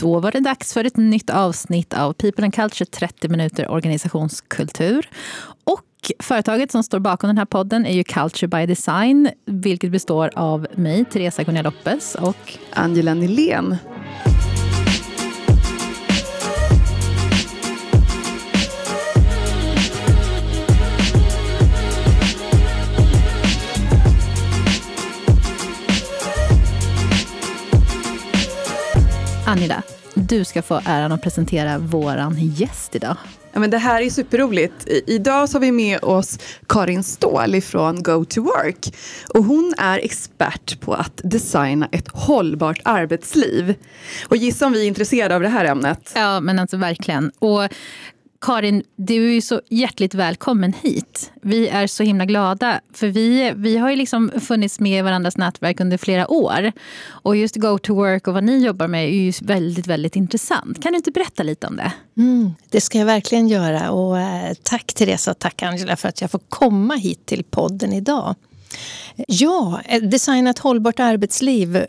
Då var det dags för ett nytt avsnitt av People and Culture 30 minuter organisationskultur. Och företaget som står bakom den här podden är ju Culture by Design, vilket består av mig, Teresa Cunha Lopes och Angela Nilén. Angela, du ska få äran att presentera våran gäst idag. Ja, men det här är superroligt. Idag så har vi med oss Karin Ståli från Go to Work. Och hon är expert på att designa ett hållbart arbetsliv. Och gissa om vi är intresserade av det här ämnet. Ja, men alltså verkligen. Och Karin, du är ju så hjärtligt välkommen hit. Vi är så himla glada, för vi har ju liksom funnits med i varandras nätverk under flera år. Och just Go to Work och vad ni jobbar med är ju väldigt, väldigt intressant. Kan du inte berätta lite om det? Det ska jag verkligen göra. Och tack Teresa och tack Angela för att jag får komma hit till podden idag. Ja, designa ett hållbart arbetsliv,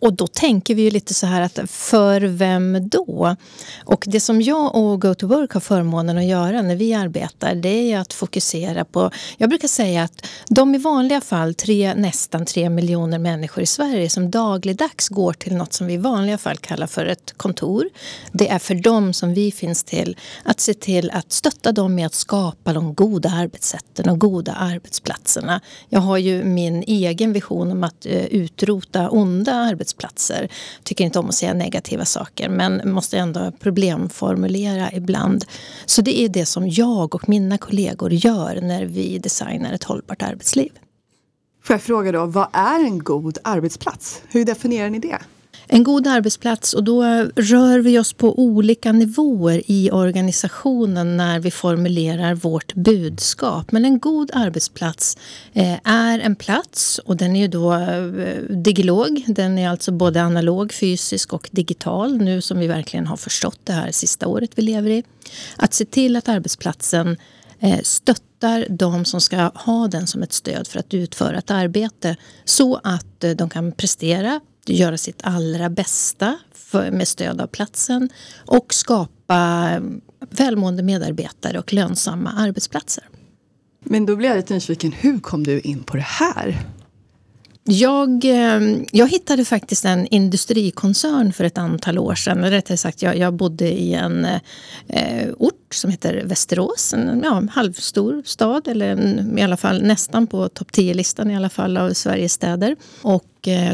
och då tänker vi ju lite så här att för vem då? Och det som jag och Go to Work har förmånen att göra när vi arbetar, det är att fokusera på, jag brukar säga att de i vanliga fall nästan 3 miljoner människor i Sverige som dagligdags går till något som vi i vanliga fall kallar för ett kontor, det är för dem som vi finns till att se till att stötta dem med att skapa de goda arbetssätten och goda arbetsplatserna. Jag har ju min egen vision om att utrota onda arbetsplatser. Tycker inte om att säga negativa saker, men måste ändå problemformulera ibland. Så det är det som jag och mina kollegor gör när vi designar ett hållbart arbetsliv. Får jag fråga då, vad är en god arbetsplats? Hur definierar ni det? En god arbetsplats, och då rör vi oss på olika nivåer i organisationen när vi formulerar vårt budskap. Men en god arbetsplats är en plats, och den är ju då digilog. Den är alltså både analog, fysisk och digital nu som vi verkligen har förstått det här sista året vi lever i. Att se till att arbetsplatsen stöttar de som ska ha den som ett stöd för att utföra ett arbete så att de kan prestera, göra sitt allra bästa med stöd av platsen och skapa välmående medarbetare och lönsamma arbetsplatser. Men då blir jag lite nyfiken, hur kom du in på det här? Jag hittade faktiskt en industrikoncern för ett antal år sedan. Rättare sagt, jag bodde i en ort som heter Västerås. En halvstor stad, eller i alla fall nästan på topp 10-listan i alla fall av Sveriges städer. Och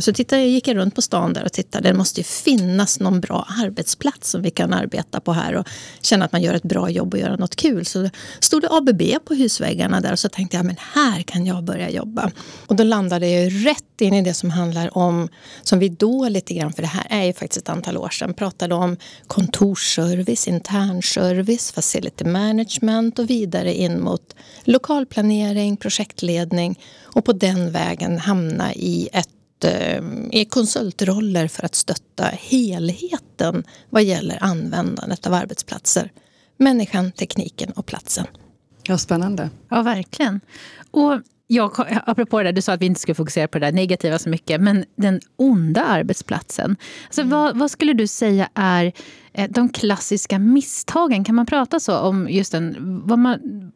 så gick jag runt på stan där och tittade. Det måste ju finnas någon bra arbetsplats som vi kan arbeta på här och känna att man gör ett bra jobb och göra något kul. Så stod det ABB på husväggarna där och så tänkte jag, men här kan jag börja jobba. Och då landade jag rätt in i det som handlar om, som vi då lite grann, för det här är ju faktiskt ett antal år sedan, pratade om kontorsservice, internservice, facility management och vidare in mot lokalplanering, projektledning och på den vägen hamna i konsultroller för att stötta helheten vad gäller användandet av arbetsplatser. Människan, tekniken och platsen. Ja, spännande. Ja, verkligen. Och apropå det där, du sa att vi inte skulle fokusera på det där negativa så mycket, men den onda arbetsplatsen. Alltså, vad skulle du säga är de klassiska misstagen? Kan man prata så om just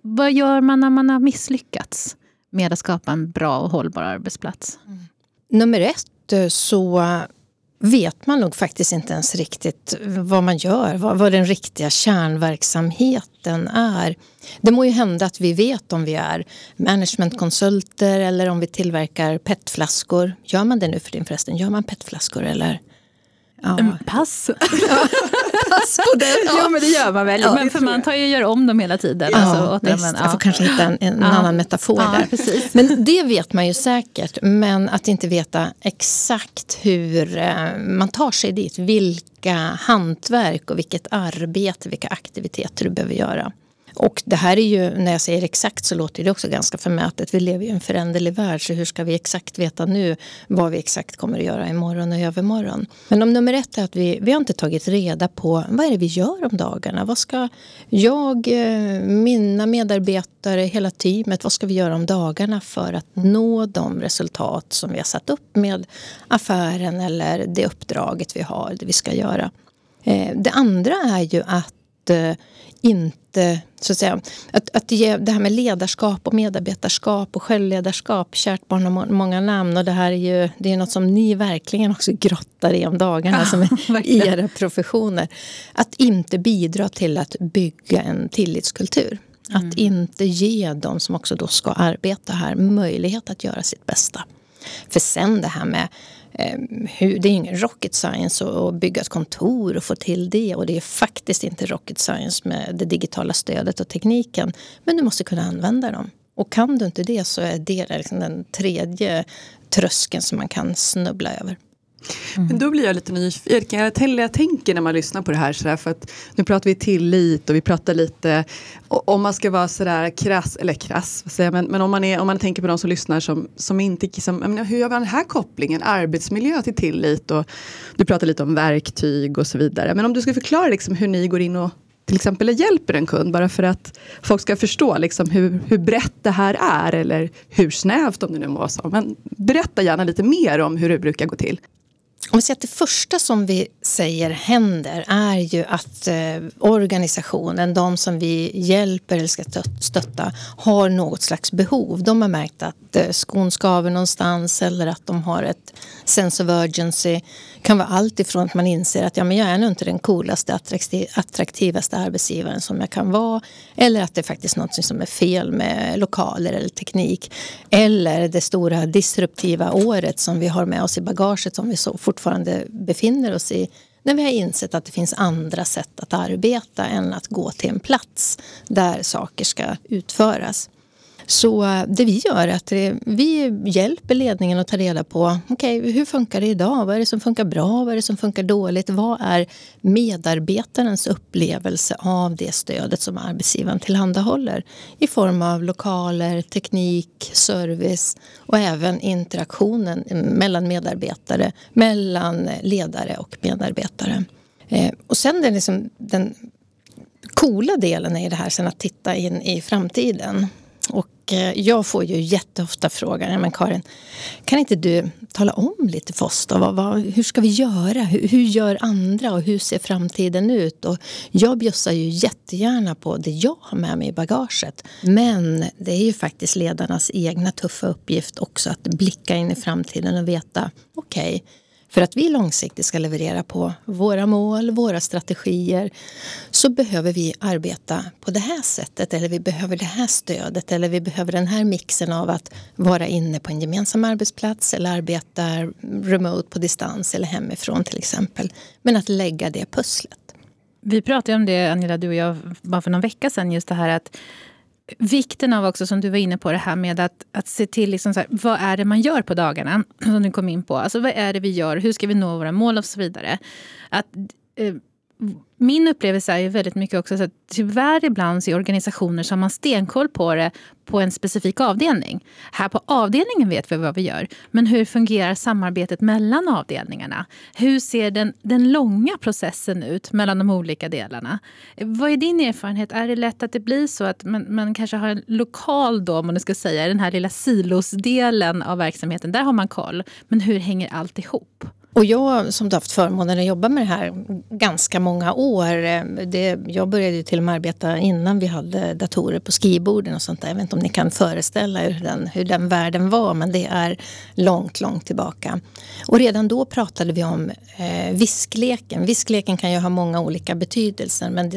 vad gör man när man har misslyckats med att skapa en bra och hållbar arbetsplats? Nummer 1 så vet man nog faktiskt inte ens riktigt vad man gör, vad den riktiga kärnverksamheten är. Det må ju hända att vi vet om vi är managementkonsulter eller om vi tillverkar petflaskor. Gör man det nu för din förresten? Gör man petflaskor eller? Ja. Pass. Pass på det. Ja, men det gör man väl. Ja, men för man gör om dem hela tiden. Ja, alltså, jag får kanske hitta en annan metafor där. Precis. Men det vet man ju säkert. Men att inte veta exakt hur man tar sig dit. Vilka hantverk och vilket arbete, vilka aktiviteter du behöver göra. Och det här är ju, när jag säger exakt så låter det också ganska förmätet. Vi lever ju i en föränderlig värld, så hur ska vi exakt veta nu vad vi exakt kommer att göra imorgon och övermorgon? Men om nummer 1 är att vi har inte tagit reda på vad är det vi gör om dagarna? Vad ska jag, mina medarbetare, hela teamet, vad ska vi göra om dagarna för att nå de resultat som vi har satt upp med affären eller det uppdraget vi har, det vi ska göra? Det andra är ju att inte, så att säga, att ge det här med ledarskap och medarbetarskap och självledarskap, kärt barn har många namn, och det här är ju, det är något som ni verkligen också grottar i om dagarna, ja, som är i era professioner. Att inte bidra till att bygga en tillitskultur. Mm. Att inte ge de som också då ska arbeta här möjlighet att göra sitt bästa. För sen det här med hur, det är ingen rocket science att bygga ett kontor och få till det, och det är faktiskt inte rocket science med det digitala stödet och tekniken, men du måste kunna använda dem, och kan du inte det så är det liksom den tredje tröskeln som man kan snubbla över. Mm. Men då blir jag lite nyfiken. Jag tänker när man lyssnar på det här sådär, för att nu pratar vi tillit och vi pratar lite om man ska vara sådär krass, vad säger jag, men om man tänker på de som lyssnar som inte, som, jag menar, hur gör man den här kopplingen arbetsmiljö till tillit, och du pratar lite om verktyg och så vidare, men om du ska förklara liksom hur ni går in och till exempel hjälper en kund, bara för att folk ska förstå liksom hur brett det här är, eller hur snävt om det nu må vara, men berätta gärna lite mer om hur det brukar gå till. Om vi säger att det första som vi säger händer är ju att organisationen, de som vi hjälper eller ska stötta, har något slags behov. De har märkt att skon skaver någonstans, eller att de har ett sense of urgency. Kan vara allt ifrån att man inser att ja, men jag är nog inte den coolaste, attraktivaste arbetsgivaren som jag kan vara, eller att det är faktiskt något som är fel med lokaler eller teknik, eller det stora disruptiva året som vi har med oss i bagaget, som vi så fortfarande befinner oss i, när vi har insett att det finns andra sätt att arbeta än att gå till en plats där saker ska utföras. Så det vi gör är att vi hjälper ledningen att ta reda på okej, hur funkar det idag? Vad är det som funkar bra? Vad är det som funkar dåligt? Vad är medarbetarens upplevelse av det stödet som arbetsgivaren tillhandahåller i form av lokaler, teknik, service och även interaktionen mellan medarbetare, mellan ledare och medarbetare. Och sen är liksom den coola delen i det här, sen att titta in i framtiden. Och jag får ju jätteofta frågan, men Karin, kan inte du tala om lite för oss då? Hur ska vi göra? Hur gör andra? Och hur ser framtiden ut? Och jag bjussar ju jättegärna på det jag har med mig i bagaget. Men det är ju faktiskt ledarnas egna tuffa uppgift också att blicka in i framtiden och veta, okej, för att vi långsiktigt ska leverera på våra mål, våra strategier, så behöver vi arbeta på det här sättet, eller vi behöver det här stödet, eller vi behöver den här mixen av att vara inne på en gemensam arbetsplats eller arbeta remote på distans eller hemifrån till exempel. Men att lägga det pusslet. Vi pratade om det, Angela, du och jag, bara för någon vecka sedan, just det här att vikten av också, som du var inne på, det här med att se till liksom så här, vad är det man gör på dagarna som du kom in på. Alltså vad är det vi gör, hur ska vi nå våra mål och så vidare. Att, min upplevelse är ju väldigt mycket också så att tyvärr ibland i organisationer så har man stenkoll på det på en specifik avdelning. Här på avdelningen vet vi vad vi gör, men hur fungerar samarbetet mellan avdelningarna? Hur ser den långa processen ut mellan de olika delarna? Vad är din erfarenhet? Är det lätt att det blir så att man kanske har en lokal då, om man ska säga, den här lilla silosdelen av verksamheten, där har man koll, men hur hänger allt ihop? Och jag som har haft förmånen att jobba med det här ganska många år, jag började ju till och med arbeta innan vi hade datorer på skrivborden och sånt där. Jag vet inte om ni kan föreställa hur den världen var, men det är långt, långt tillbaka. Och redan då pratade vi om viskleken. Viskleken kan ju ha många olika betydelser, men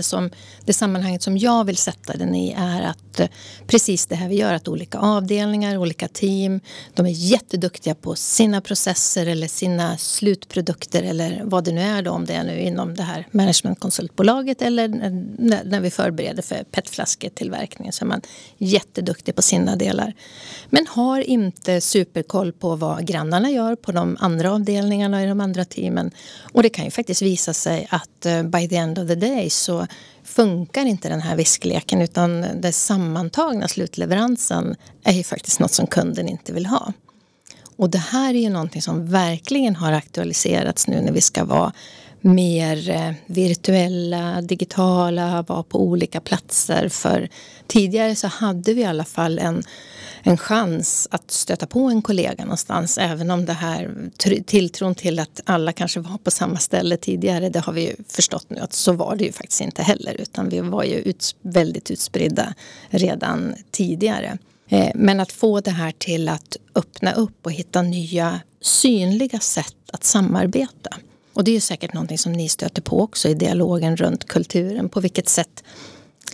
det sammanhanget som jag vill sätta den i är att precis det här vi gör, att olika avdelningar, olika team, de är jätteduktiga på sina processer eller sina slutprodukter eller vad det nu är då, om det är nu inom det här managementkonsultbolaget eller när vi förbereder för petflasketillverkningen, så är man jätteduktig på sina delar. Men har inte superkoll på vad grannarna gör på de andra avdelningarna i de andra teamen. Och det kan ju faktiskt visa sig att by the end of the day så funkar inte den här viskleken, utan den sammantagna slutleveransen är ju faktiskt något som kunden inte vill ha. Och det här är ju någonting som verkligen har aktualiserats nu när vi ska vara mer virtuella, digitala, vara på olika platser. För tidigare så hade vi i alla fall en en chans att stöta på en kollega någonstans. Även om det här tilltron till att alla kanske var på samma ställe tidigare, det har vi ju förstått nu att så var det ju faktiskt inte heller. Utan vi var ju väldigt utspridda redan tidigare. Men att få det här till att öppna upp och hitta nya synliga sätt att samarbeta. Och det är ju säkert någonting som ni stöter på också i dialogen runt kulturen. På vilket sätt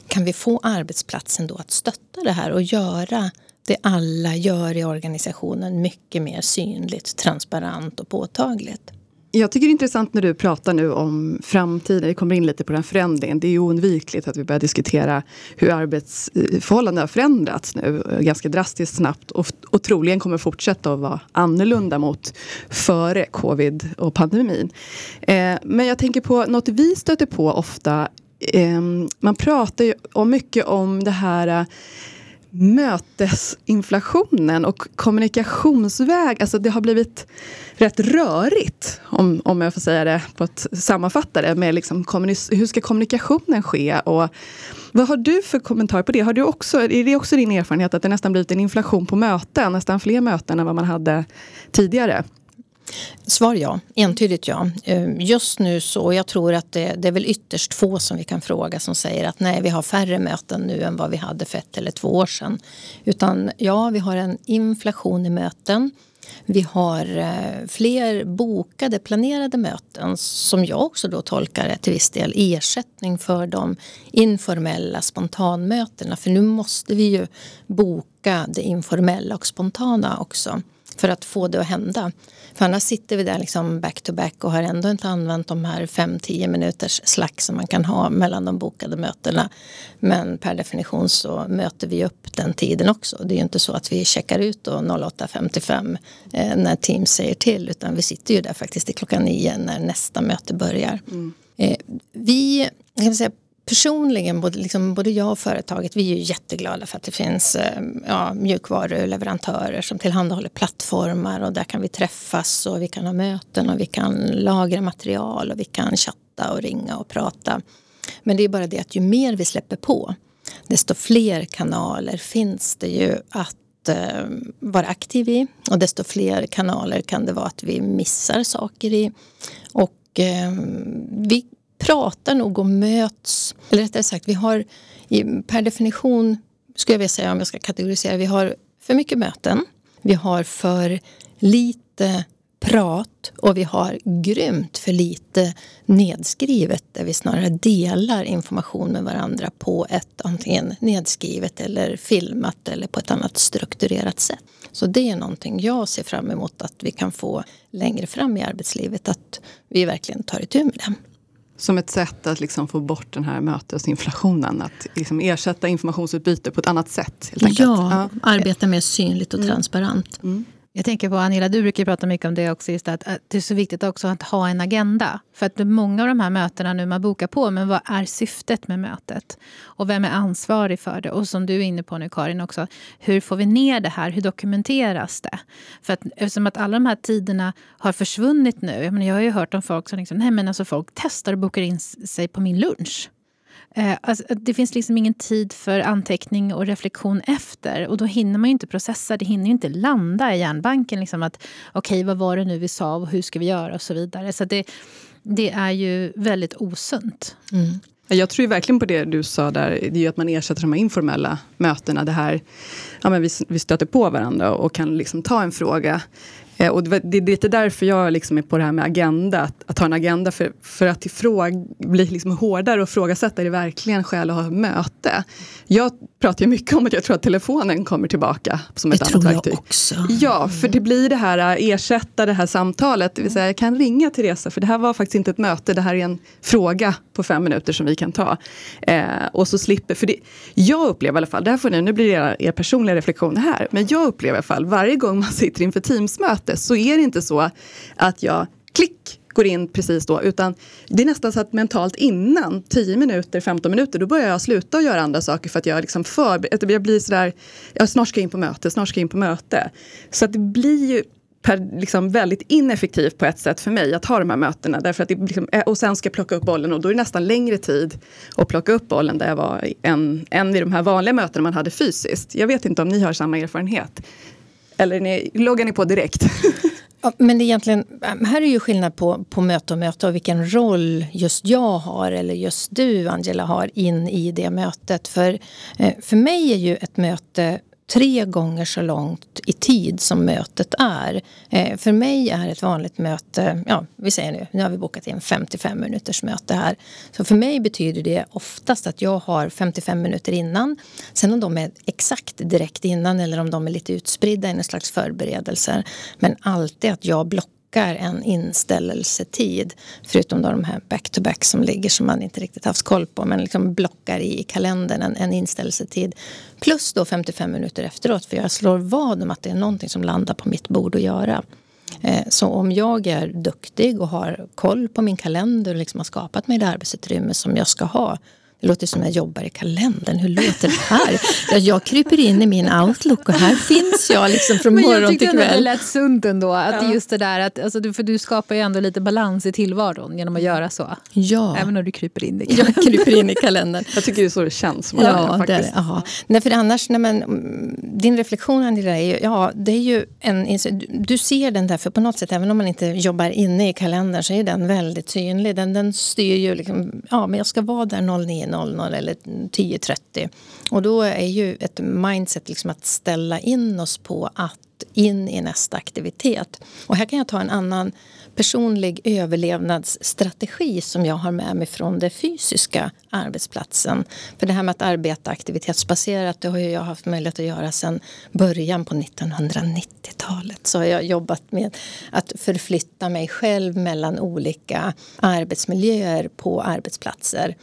kan vi få arbetsplatsen då att stötta det här och göra det alla gör i organisationen mycket mer synligt, transparent och påtagligt? Jag tycker det är intressant när du pratar nu om framtiden. Vi kommer in lite på den förändringen. Det är ju oundvikligt att vi börjar diskutera hur arbetsförhållanden har förändrats nu ganska drastiskt snabbt. Och troligen kommer fortsätta att vara annorlunda mot före covid och pandemin. Men jag tänker på något vi stöter på ofta. Man pratar ju mycket om det här mötesinflationen och kommunikationsväg, alltså det har blivit rätt rörigt om jag får säga det på ett sammanfattare med liksom hur ska kommunikationen ske och vad har du för kommentar på det? Har du också, är det också din erfarenhet att det nästan blivit en inflation på möten, nästan fler möten än vad man hade tidigare? Svar ja, entydigt ja. Just nu så, jag tror att det är väl ytterst få som vi kan fråga som säger att nej, vi har färre möten nu än vad vi hade för 1 eller 2 år sedan. Utan ja, vi har en inflation i möten. Vi har fler bokade, planerade möten som jag också då tolkar är till viss del ersättning för de informella spontanmötena. För nu måste vi ju boka det informella och spontana också. För att få det att hända. För annars sitter vi där liksom back to back och har ändå inte använt de här 5-10 minuters slack som man kan ha mellan de bokade mötena. Men per definition så möter vi upp den tiden också. Det är ju inte så att vi checkar ut då 08:55 när Teams säger till. Utan vi sitter ju där faktiskt till klockan 9 när nästa möte börjar. Mm. Vi kan säga personligen, både jag och företaget, vi är ju jätteglada för att det finns mjukvaruleverantörer som tillhandahåller plattformar och där kan vi träffas och vi kan ha möten och vi kan lagra material och vi kan chatta och ringa och prata. Men det är bara det att ju mer vi släpper på, desto fler kanaler finns det ju att vara aktiv i och desto fler kanaler kan det vara att vi missar saker i och vi pratar nog och möts, eller rättare sagt, vi har per definition, skulle jag vilja säga om jag ska kategorisera, vi har för mycket möten, vi har för lite prat och vi har grymt för lite nedskrivet där vi snarare delar information med varandra på ett antingen nedskrivet eller filmat eller på ett annat strukturerat sätt. Så det är någonting jag ser fram emot att vi kan få längre fram i arbetslivet, att vi verkligen tar itu med det. Som ett sätt att liksom få bort den här mötesinflationen. Att liksom ersätta informationsutbyte på ett annat sätt. Helt enkelt. Ja, arbeta mer synligt och transparent. Mm. Jag tänker på, Angela, du brukar prata mycket om det också. Just att det är så viktigt också att ha en agenda. För att många av de här mötena nu man bokar på. Men vad är syftet med mötet? Och vem är ansvarig för det? Och som du är inne på nu, Karin, också. Hur får vi ner det här? Hur dokumenteras det? För att, eftersom att alla de här tiderna har försvunnit nu. Jag har ju hört om folk som liksom, nej men alltså folk testar och bokar in sig på min lunch. Alltså, det finns liksom ingen tid för anteckning och reflektion efter och då hinner man ju inte processa, det hinner ju inte landa i hjärnbanken liksom att okej, vad var det nu vi sa och hur ska vi göra och så vidare, så det är ju väldigt osunt. Mm. Jag tror ju verkligen på det du sa där, det är ju att man ersätter de här informella mötena, det här, ja men vi stöter på varandra och kan liksom ta en fråga. Och det är lite därför jag liksom är på det här med agenda. Att ha en agenda för att bli liksom hårdare och frågasätta. Är det verkligen skäl att ha möte? Jag pratar ju mycket om att jag tror att telefonen kommer tillbaka som ett annat verktyg. Det tror jag också. Ja, för det blir det här, ersätta det här samtalet. Det vill säga, jag kan ringa Teresa för det här var faktiskt inte ett möte. Det här är en fråga på 5 minuter som vi kan ta. Och så slipper, för det, jag upplever i alla fall, det här får nu blir det er personliga reflektion här. Men jag upplever i alla fall, varje gång man sitter inför Teams-möte så är det inte så att jag går in precis då, utan det är nästan så att mentalt innan 10 minuter, 15 minuter, då börjar jag sluta och göra andra saker för att jag liksom jag blir sådär, jag snart ska in på möte. Så att det blir ju liksom väldigt ineffektivt på ett sätt för mig att ha de här mötena, därför att det liksom, och sen ska jag plocka upp bollen, och då är det nästan längre tid att plocka upp bollen där jag var än i de här vanliga mötena man hade fysiskt. Jag vet inte om ni har samma erfarenhet, eller loggar ni på direkt? Ja, men det är egentligen, här är ju skillnad på möte och möte, och vilken roll just jag har eller just du, Angela, har in i det mötet. För mig är ju ett möte 3 gånger så långt i tid som mötet är. För mig är ett vanligt möte, ja, vi säger nu har vi bokat in 55 minuters möte här. Så för mig betyder det oftast att jag har 55 minuter innan. Sen om de är exakt direkt innan eller om de är lite utspridda i någon slags förberedelser. Men alltid att jag blockar en inställelsetid, förutom då de här back-to-back som ligger som man inte riktigt haft koll på, men liksom blockar i kalendern en inställelsetid. Plus då 55 minuter efteråt, för jag slår vad om att det är någonting som landar på mitt bord att göra. Så om jag är duktig och har koll på min kalender och liksom har skapat mig det arbetsutrymme som jag ska ha. Det låter som jag jobbar i kalendern. Hur låter det här? Jag kryper in i min Outlook och här finns jag liksom från morgon till kväll. Men jag tycker det lät sunt ändå. Att ja. Just det där, att, alltså, för du skapar ju ändå lite balans i tillvaron genom att göra så. Ja. Även om du kryper in i kalendern. Jag kryper in i kalendern. Jag tycker det är så det känns. Som ja, faktiskt. Där, ja. Nej, för annars, din reflektion, Angela, är ju, ja, det är ju en... Du ser den där, för på något sätt, även om man inte jobbar inne i kalendern, så är den väldigt synlig. Den styr ju liksom, ja, men jag ska vara där 09:00 eller 10:30. Och då är ju ett mindset liksom att ställa in oss på att in i nästa aktivitet. Och här kan jag ta en annan personlig överlevnadsstrategi som jag har med mig från den fysiska arbetsplatsen. För det här med att arbeta aktivitetsbaserat, det har ju jag haft möjlighet att göra sedan början på 1990-talet. Så har jag jobbat med att förflytta mig själv mellan olika arbetsmiljöer på arbetsplatser.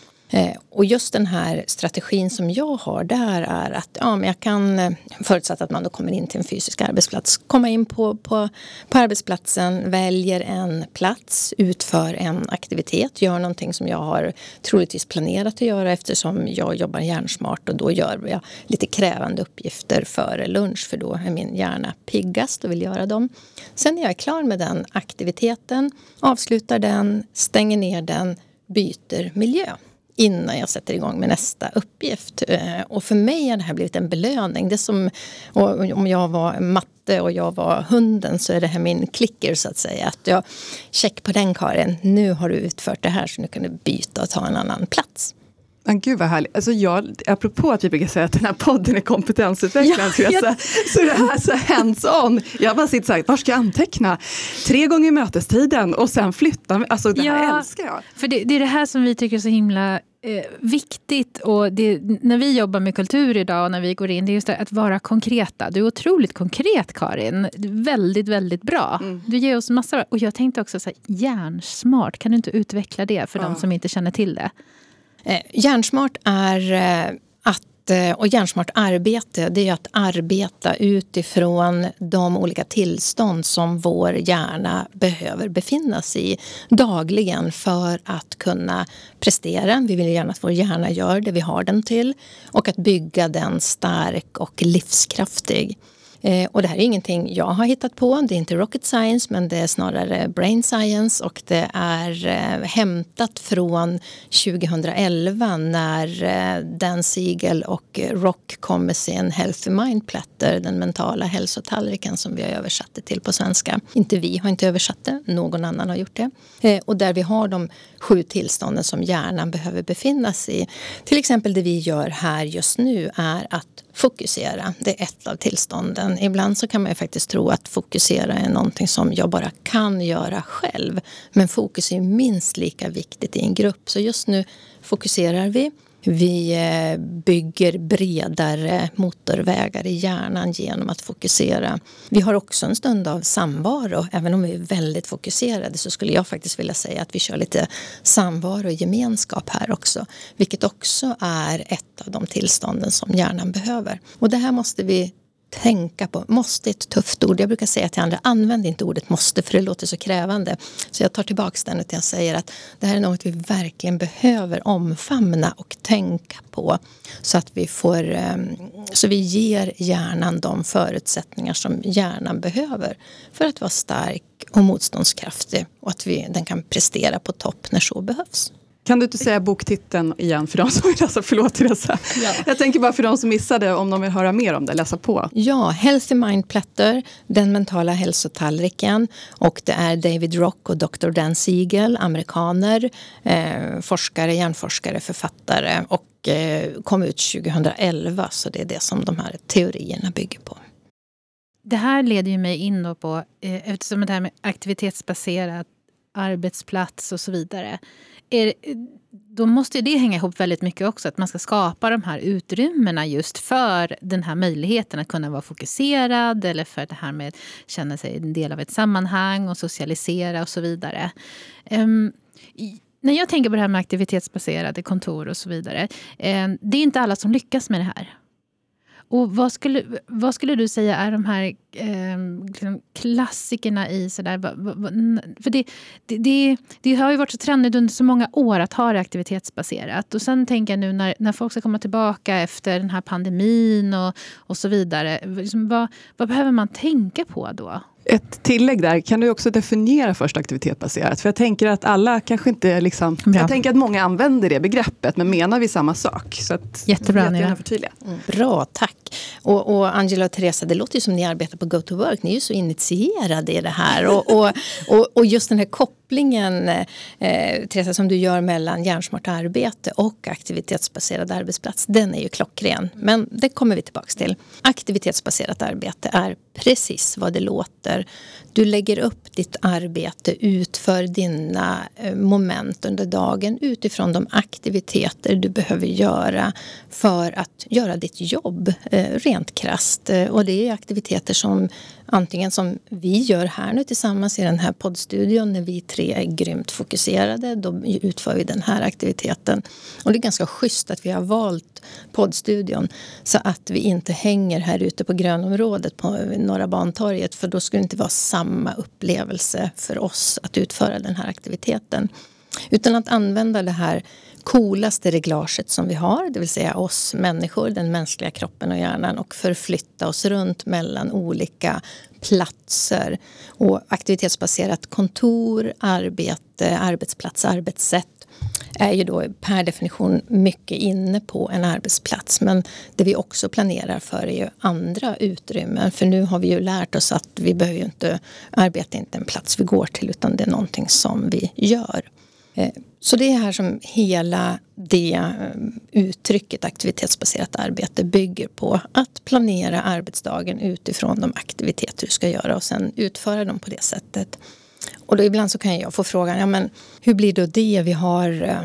Och just den här strategin som jag har där är att ja, men jag kan, förutsatt att man då kommer in till en fysisk arbetsplats, komma in på arbetsplatsen, väljer en plats, utför en aktivitet, gör någonting som jag har troligtvis planerat att göra eftersom jag jobbar hjärnsmart, och då gör jag lite krävande uppgifter före lunch, för då är min hjärna piggast och vill göra dem. Sen när jag är klar med den aktiviteten, avslutar den, stänger ner den, byter miljö innan jag sätter igång med nästa uppgift. Och för mig har det här blivit en belöning. Det som, om jag var matte och jag var hunden, så är det här min klicker, så att säga. Att jag, check på den, Karin, nu har du utfört det här, så nu kan du byta och ta en annan plats. Men gud vad härligt. Alltså apropå att vi brukar säga att den här podden är kompetensutvecklande. Ja, så det här så hands on. Jag bara sitter så här, var ska jag anteckna? 3 gånger mötestiden och sen flytta. Alltså det här älskar jag. För det är det här som vi tycker är så himla viktigt. Och det, när vi jobbar med kultur idag och när vi går in, det är just det, att vara konkreta. Du är otroligt konkret, Karin. Väldigt, väldigt bra. Mm. Du ger oss massa. Och jag tänkte också så här, hjärnsmart. Kan du inte utveckla det för de som inte känner till det? Hjärnsmart är och hjärnsmart arbete, det är att arbeta utifrån de olika tillstånd som vår hjärna behöver befinnas i dagligen för att kunna prestera. Vi vill gärna att vår hjärna gör det vi har den till, och att bygga den stark och livskraftig. Och det här är ingenting jag har hittat på, det är inte rocket science, men det är snarare brain science, och det är hämtat från 2011 när Dan Siegel och Rock kom med sin Healthy Mind Platter, den mentala hälsotallriken som vi har översatt det till på svenska. Inte vi har inte översatt det, någon annan har gjort det. Och där vi har de 7 tillstånden som hjärnan behöver befinnas i. Till exempel det vi gör här just nu är att fokusera, det är ett av tillstånden. Ibland så kan man ju faktiskt tro att fokusera är någonting som jag bara kan göra själv. Men fokus är minst lika viktigt i en grupp. Så just nu fokuserar vi. Vi bygger bredare motorvägar i hjärnan genom att fokusera. Vi har också en stund av samvaro. Även om vi är väldigt fokuserade, så skulle jag faktiskt vilja säga att vi kör lite samvaro och gemenskap här också. Vilket också är ett av de tillstånden som hjärnan behöver. Och det här måste vi tänka på. Måste är ett tufft ord. Jag brukar säga till andra, använd inte ordet måste för det låter så krävande. Så jag tar tillbaka den och jag säger att det här är något vi verkligen behöver omfamna och tänka på så att vi får, så vi ger hjärnan de förutsättningar som hjärnan behöver för att vara stark och motståndskraftig och att den kan prestera på topp när så behövs. Kan du inte säga boktiteln igen för de som vill läsa? Förlåt Teresa. Ja. Jag tänker bara för de som missade, om de vill höra mer om det, läsa på. Ja, Healthy Mind Platter, den mentala hälsotallriken. Och det är David Rock och Dr. Dan Siegel, amerikaner, forskare, hjärnforskare, författare. Och kom ut 2011, så det är det som de här teorierna bygger på. Det här leder ju mig in då på, eftersom det här med aktivitetsbaserat, arbetsplats och så vidare. Då måste det hänga ihop väldigt mycket också, att man ska skapa de här utrymmena just för den här möjligheten att kunna vara fokuserad eller för det här med att känna sig en del av ett sammanhang och socialisera och så vidare. När jag tänker på det här med aktivitetsbaserade kontor och så vidare, det är inte alla som lyckas med det här. Och vad skulle du säga är de här klassikerna i sådär? För det har ju varit så trendigt under så många år att ha det aktivitetsbaserat. Och sen tänker jag nu när folk ska komma tillbaka efter den här pandemin och så vidare. Liksom, vad behöver man tänka på då? Ett tillägg där, kan du också definiera först aktivitetsbaserat? För jag tänker att alla kanske inte liksom... Ja. Jag tänker att många använder det begreppet, men menar vi samma sak? Så att, jättebra, Nina. Bra, tack. Och Angela och Teresa, det låter ju som ni arbetar på Go to Work. Ni är ju så initierade i det här. Och just den här kopplingen, Teresa, som du gör mellan hjärnsmart arbete och aktivitetsbaserad arbetsplats, den är ju klockren. Men det kommer vi tillbaka till. Aktivitetsbaserat arbete är precis vad det låter. Du lägger upp ditt arbete utför dina moment under dagen utifrån de aktiviteter du behöver göra för att göra ditt jobb rent krasst. Och det är aktiviteter som antingen som vi gör här nu tillsammans i den här poddstudion när vi tre är grymt fokuserade, då utför vi den här aktiviteten. Och det är ganska schysst att vi har valt poddstudion så att vi inte hänger här ute på grönområdet på Norra Bantorget, för då skulle det inte vara samma upplevelse för oss att utföra den här aktiviteten. Utan att använda det här coolaste reglaget som vi har, det vill säga oss människor, den mänskliga kroppen och hjärnan, och förflytta oss runt mellan olika platser. Och aktivitetsbaserat kontor, arbete, arbetsplats, arbetssätt är ju då per definition mycket inne på en arbetsplats. Men det vi också planerar för är ju andra utrymmen. För nu har vi ju lärt oss att vi behöver ju inte arbeta inte en plats vi går till, utan det är någonting som vi gör. Så det är här som hela det uttrycket aktivitetsbaserat arbete bygger på. Att planera arbetsdagen utifrån de aktiviteter du ska göra och sen utföra dem på det sättet. Och då ibland så kan jag få frågan, ja men hur blir då det vi har,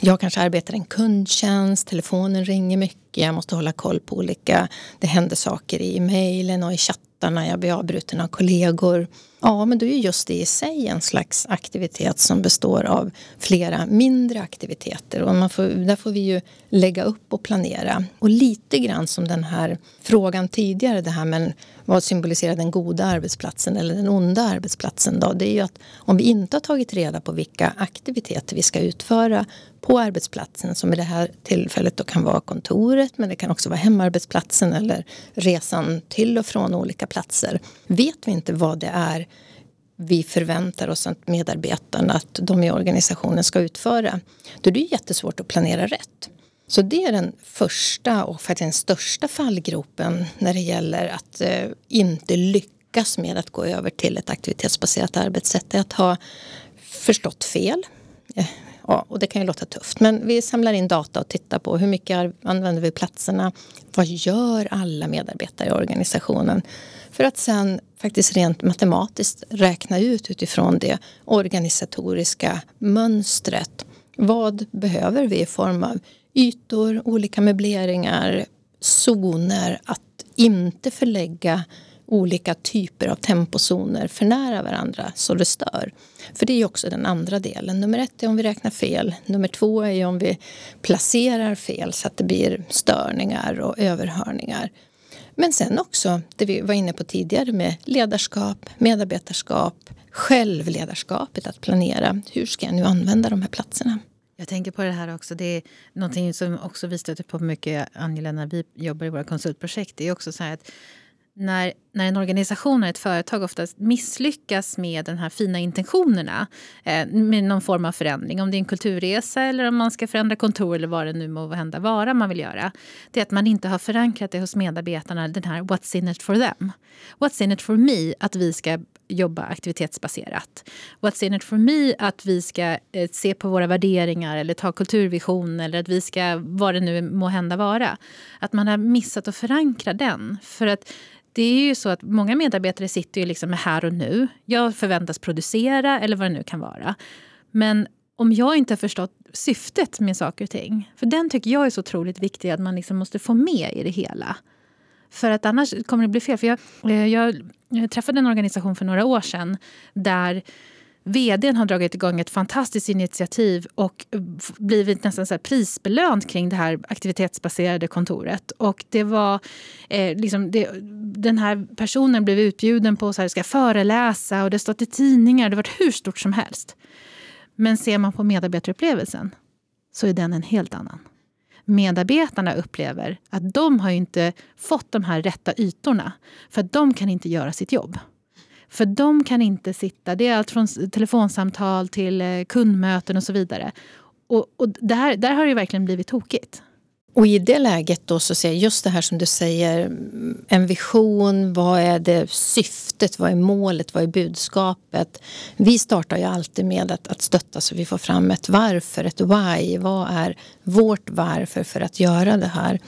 jag kanske arbetar i en kundtjänst, telefonen ringer mycket, jag måste hålla koll på olika, det händer saker i mejlen och i chattarna, jag blir avbruten av kollegor. Ja, men då är just det i sig en slags aktivitet som består av flera mindre aktiviteter. Och där får vi ju lägga upp och planera. Och lite grann som den här frågan tidigare, det här men vad symboliserar den goda arbetsplatsen eller den onda arbetsplatsen då? Det är ju att om vi inte har tagit reda på vilka aktiviteter vi ska utföra på arbetsplatsen, som i det här tillfället då kan vara kontoret, men det kan också vara hemarbetsplatsen eller resan till och från olika platser. Vet vi inte vad det är vi förväntar oss att medarbetarna, att de i organisationen ska utföra, då är det jättesvårt att planera rätt. Så det är den första och faktiskt den största fallgropen när det gäller att inte lyckas med att gå över till ett aktivitetsbaserat arbetssätt, är att ha förstått fel. Ja, och det kan ju låta tufft, men vi samlar in data och tittar på hur mycket använder vi platserna, vad gör alla medarbetare i organisationen, för att sen faktiskt rent matematiskt räkna ut utifrån det organisatoriska mönstret. Vad behöver vi i form av ytor, olika möbleringar, zoner, att inte förlägga olika typer av tempozoner för nära varandra så det stör. För det är ju också den andra delen. Nummer 1 är om vi räknar fel. Nummer 2 är om vi placerar fel så att det blir störningar och överhörningar. Men sen också det vi var inne på tidigare med ledarskap, medarbetarskap, självledarskapet att planera. Hur ska jag nu använda de här platserna? Jag tänker på det här också. Det är någonting som också vi stöter på mycket, Angela, när vi jobbar i våra konsultprojekt. Det är också så här att när en organisation eller ett företag oftast misslyckas med de här fina intentionerna med någon form av förändring. Om det är en kulturresa eller om man ska förändra kontor eller vad det nu må hända vara man vill göra. Det är att man inte har förankrat det hos medarbetarna, den här what's in it for them. What's in it for me att vi ska jobba aktivitetsbaserat. What's in it for me att vi ska se på våra värderingar eller ta kulturvision eller att vi ska, vad det nu må hända vara. Att man har missat att förankra den för att det är ju så att många medarbetare sitter ju liksom här och nu. Jag förväntas producera eller vad det nu kan vara. Men om jag inte har förstått syftet med saker och ting. För den tycker jag är så otroligt viktig att man liksom måste få med i det hela. För att annars kommer det bli fel. För jag träffade en organisation för några år sedan där VD:n har dragit igång ett fantastiskt initiativ och blivit nästan så här prisbelönt kring det här aktivitetsbaserade kontoret. Och det var den här personen blev utbjuden på så här, ska föreläsa och det stått i tidningar, det var hur stort som helst. Men ser man på medarbetarupplevelsen så är den en helt annan. Medarbetarna upplever att de har ju inte fått de här rätta ytorna för att de kan inte göra sitt jobb. För de kan inte sitta, det är allt från telefonsamtal till kundmöten och så vidare. Och där har det verkligen blivit tokigt. Och i det läget då så ser jag just det här som du säger, en vision, vad är det syftet, vad är målet, vad är budskapet? Vi startar ju alltid med att stötta så vi får fram ett varför, ett why, vad är vårt varför för att göra det här?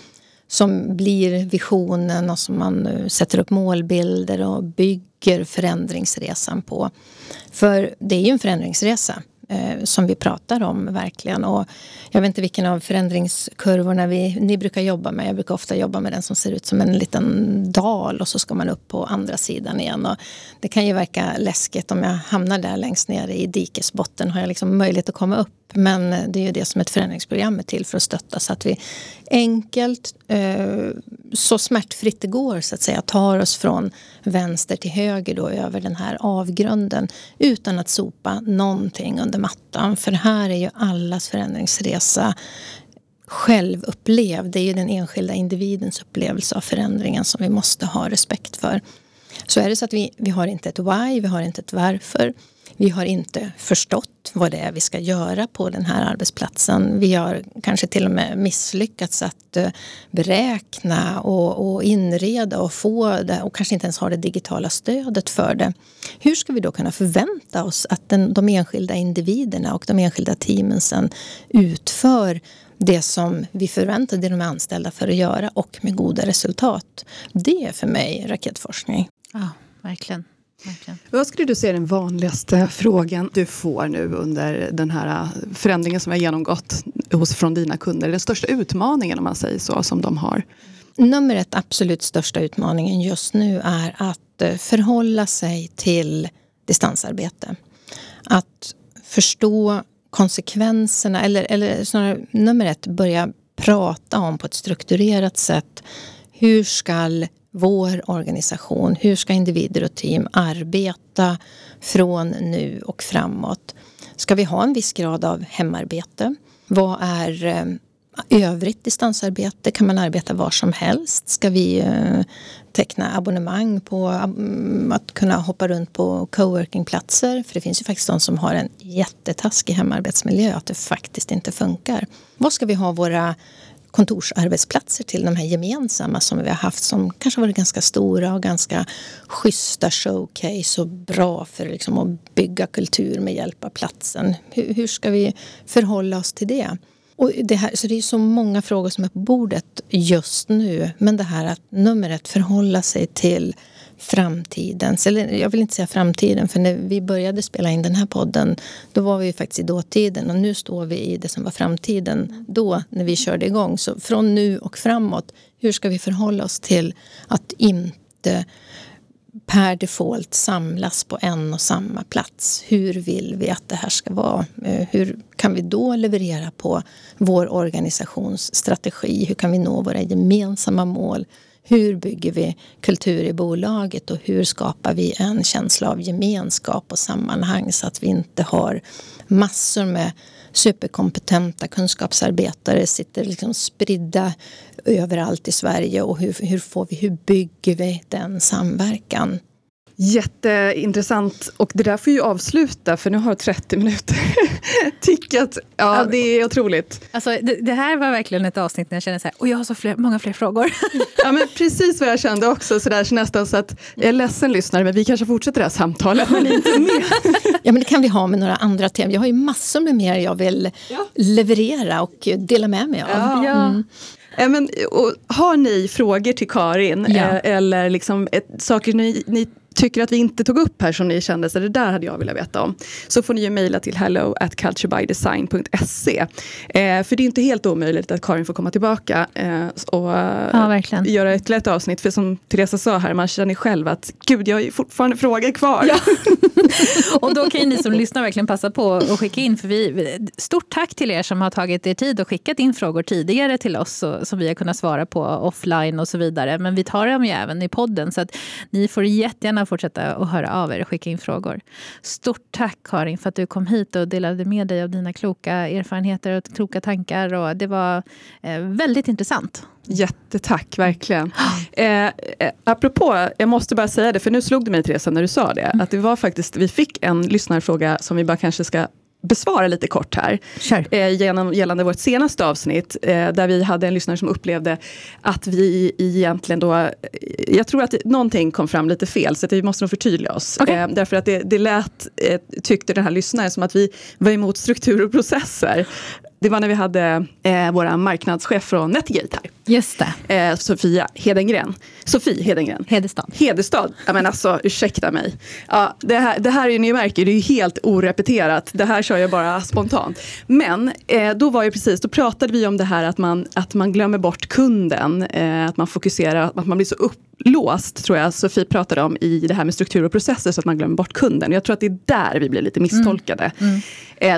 Som blir visionen och som man sätter upp målbilder och bygger förändringsresan på. För det är ju en förändringsresa som vi pratar om verkligen. Och jag vet inte vilken av förändringskurvorna ni brukar jobba med. Jag brukar ofta jobba med den som ser ut som en liten dal och så ska man upp på andra sidan igen. Och det kan ju verka läskigt om jag hamnar där längst ner i dikesbotten. Har jag liksom möjlighet att komma upp? Men det är ju det som ett förändringsprogram är till för att stötta så att vi enkelt, så smärtfritt det går så att säga, tar oss från vänster till höger då över den här avgrunden utan att sopa någonting under mattan. För här är ju allas förändringsresa självupplevd. Det är ju den enskilda individens upplevelse av förändringen som vi måste ha respekt för. Så är det så att vi har inte ett why, vi har inte ett varför. Vi har inte förstått vad det är vi ska göra på den här arbetsplatsen. Vi har kanske till och med misslyckats att beräkna och inreda och få det. Och kanske inte ens har det digitala stödet för det. Hur ska vi då kunna förvänta oss att de enskilda individerna och de enskilda teamen sen utför det som vi förväntade de anställda för att göra och med goda resultat? Det är för mig raketforskning. Ja, verkligen. Vad skulle du se är den vanligaste frågan du får nu under den här förändringen som har genomgått från dina kunder? Den största utmaningen, om man säger så, som de har? Nummer ett, absolut största utmaningen just nu är att förhålla sig till distansarbete. Att förstå konsekvenserna, eller snarare nummer ett, börja prata om på ett strukturerat sätt. Hur ska vår organisation, hur ska individer och team arbeta från nu och framåt? Ska vi ha en viss grad av hemarbete? Vad är övrigt distansarbete? Kan man arbeta var som helst? Ska vi teckna abonnemang på att kunna hoppa runt på coworkingplatser? För det finns ju faktiskt de som har en jättetaskig hemarbetsmiljö att det faktiskt inte funkar. Vad ska vi ha våra kontorsarbetsplatser till, de här gemensamma som vi har haft som kanske varit ganska stora och ganska schyssta showcase och bra för liksom att bygga kultur med hjälp av platsen. Hur ska vi förhålla oss till det? Och det här, så det är så många frågor som är på bordet just nu, men det här att nummer ett, förhålla sig till framtidens, eller jag vill inte säga framtiden, för när vi började spela in den här podden då var vi ju faktiskt i dåtiden och nu står vi i det som var framtiden då när vi körde igång. Så från nu och framåt, hur ska vi förhålla oss till att inte per default samlas på en och samma plats? Hur vill vi att det här ska vara? Hur kan vi då leverera på vår organisations strategi? Hur kan vi nå våra gemensamma mål? Hur bygger vi kultur i bolaget och hur skapar vi en känsla av gemenskap och sammanhang så att vi inte har massor med superkompetenta kunskapsarbetare sitter liksom spridda överallt i Sverige, och hur bygger vi den samverkan? Jätteintressant, och det där får ju avsluta för nu har 30 minuter tickat. Ja, det är otroligt. Alltså, det här var verkligen ett avsnitt när jag kände så här, och jag har så många fler frågor. Ja, men precis vad jag kände också, så där, så nästan så att jag är ledsen lyssnare, men vi kanske fortsätter det här samtalet men inte mer. Ja, men det kan vi ha med några andra teman. Jag har ju massor med mer jag vill leverera och dela med mig av. Men, och har ni frågor till Karin eller liksom saker ni tycker att vi inte tog upp här som ni kände så det där hade jag vilja veta om, så får ni ju mejla till hello@culturebydesign.se för det är inte helt omöjligt att Karin får komma tillbaka och göra ytterligare ett avsnitt, för som Teresa sa här, man känner själv att gud, jag har ju fortfarande frågor kvar. Och då kan ju ni som lyssnar verkligen passa på att skicka in, för stort tack till er som har tagit er tid och skickat in frågor tidigare till oss som vi har kunnat svara på offline och så vidare, men vi tar dem ju även i podden så att ni får jättegärna fortsätta och höra av er och skicka in frågor. Stort tack Karin för att du kom hit och delade med dig av dina kloka erfarenheter och kloka tankar, och det var väldigt intressant. Jättetack, verkligen. Apropå, jag måste bara säga det för nu slog det mig Teresa när du sa det, att det var faktiskt, vi fick en lyssnarfråga som vi bara kanske ska besvara lite kort här. Gällande vårt senaste avsnitt där vi hade en lyssnare som upplevde att vi egentligen då, jag tror att någonting kom fram lite fel så att vi måste nog förtydliga oss. Därför att det lät, tyckte den här lyssnaren, som att vi var emot struktur och processer. Det var när vi hade våra marknadschef från Nettigate här. Just det. Sofia Hedengren. Hedestad. Ja, men alltså, ursäkta mig. Ja, det här är ju, ni märker, det är ju helt orepeterat. Det här kör jag bara spontant. Men då var ju precis, då pratade vi om det här att man glömmer bort kunden. Att man fokuserar, att man blir så upplåst, tror jag Sofie pratade om, i det här med struktur och processer så att man glömmer bort kunden. Jag tror att det är där vi blir lite misstolkade.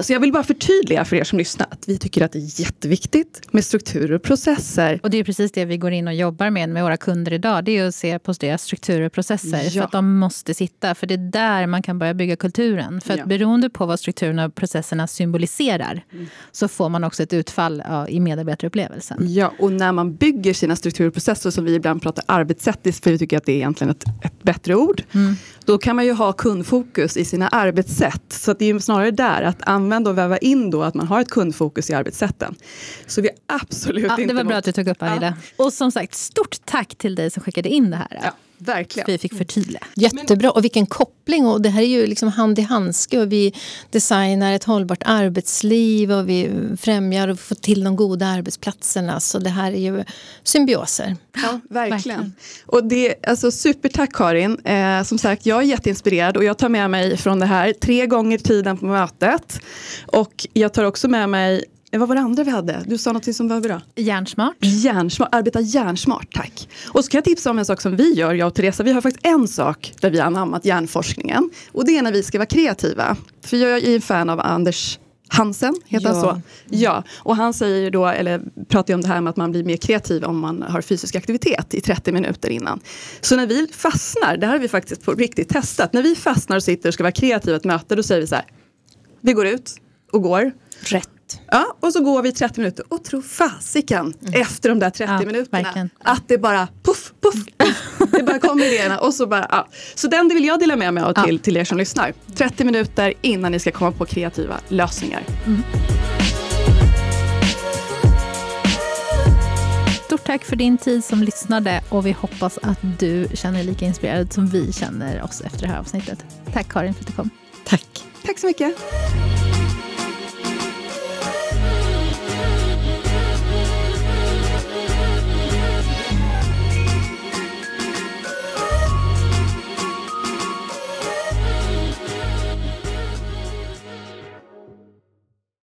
Så jag vill bara förtydliga för er som lyssnar att vi tycker att det är jätteviktigt med struktur och processer. Och det är precis det vi går in och jobbar med våra kunder idag. Det är att se på deras strukturer och processer för att de måste sitta. För det är där man kan börja bygga kulturen. För att beroende på vad strukturerna och processerna symboliserar så får man också ett utfall i medarbetarupplevelsen. Ja, och när man bygger sina strukturer och processer, som vi ibland pratar arbetssätt, för vi tycker att det är egentligen ett bättre ord. Då kan man ju ha kundfokus i sina arbetssätt. Så att det är ju snarare där att använda och väva in då att man har ett kundfokus i arbetssätten. Så vi är absolut inte... Det var bra att du tog upp Aida. Och som sagt, stort tack till dig som skickade in det här. Ja, verkligen. Så vi fick förtydliga. Jättebra, och vilken koppling. Och det här är ju liksom hand i handske, och vi designar ett hållbart arbetsliv och vi främjar och får till de goda arbetsplatserna. Så det här är ju symbioser. Ja, verkligen. Och det, alltså, supertack Karin. Som sagt, jag är jätteinspirerad och jag tar med mig från det här 3 gånger tiden på mötet. Och jag tar också med mig, vad var det andra vi hade? Du sa något som var bra. Hjärnsmart. Arbeta hjärnsmart, tack. Och så kan jag tipsa om en sak som vi gör, jag och Teresa. Vi har faktiskt en sak där vi har anammat hjärnforskningen. Och det är när vi ska vara kreativa. För jag är en fan av Anders Hansen, heter han så. Ja, och han säger då, eller pratar ju om det här med att man blir mer kreativ om man har fysisk aktivitet i 30 minuter innan. Så när vi fastnar, det här har vi faktiskt på riktigt testat. När vi fastnar och sitter och ska vara kreativa i ett möte, då säger vi så här, vi går ut och går. Rätt. Ja, och så går vi 30 minuter och tror fasiken efter de där 30 minuterna verkligen. Att det bara puff, det bara kommer idéerna och så bara Så det vill jag dela med mig av till er som lyssnar. 30 minuter innan ni ska komma på kreativa lösningar. Stort tack för din tid som lyssnade, och vi hoppas att du känner dig lika inspirerad som vi känner oss efter det här avsnittet. Tack Karin för att du kom. Tack så mycket.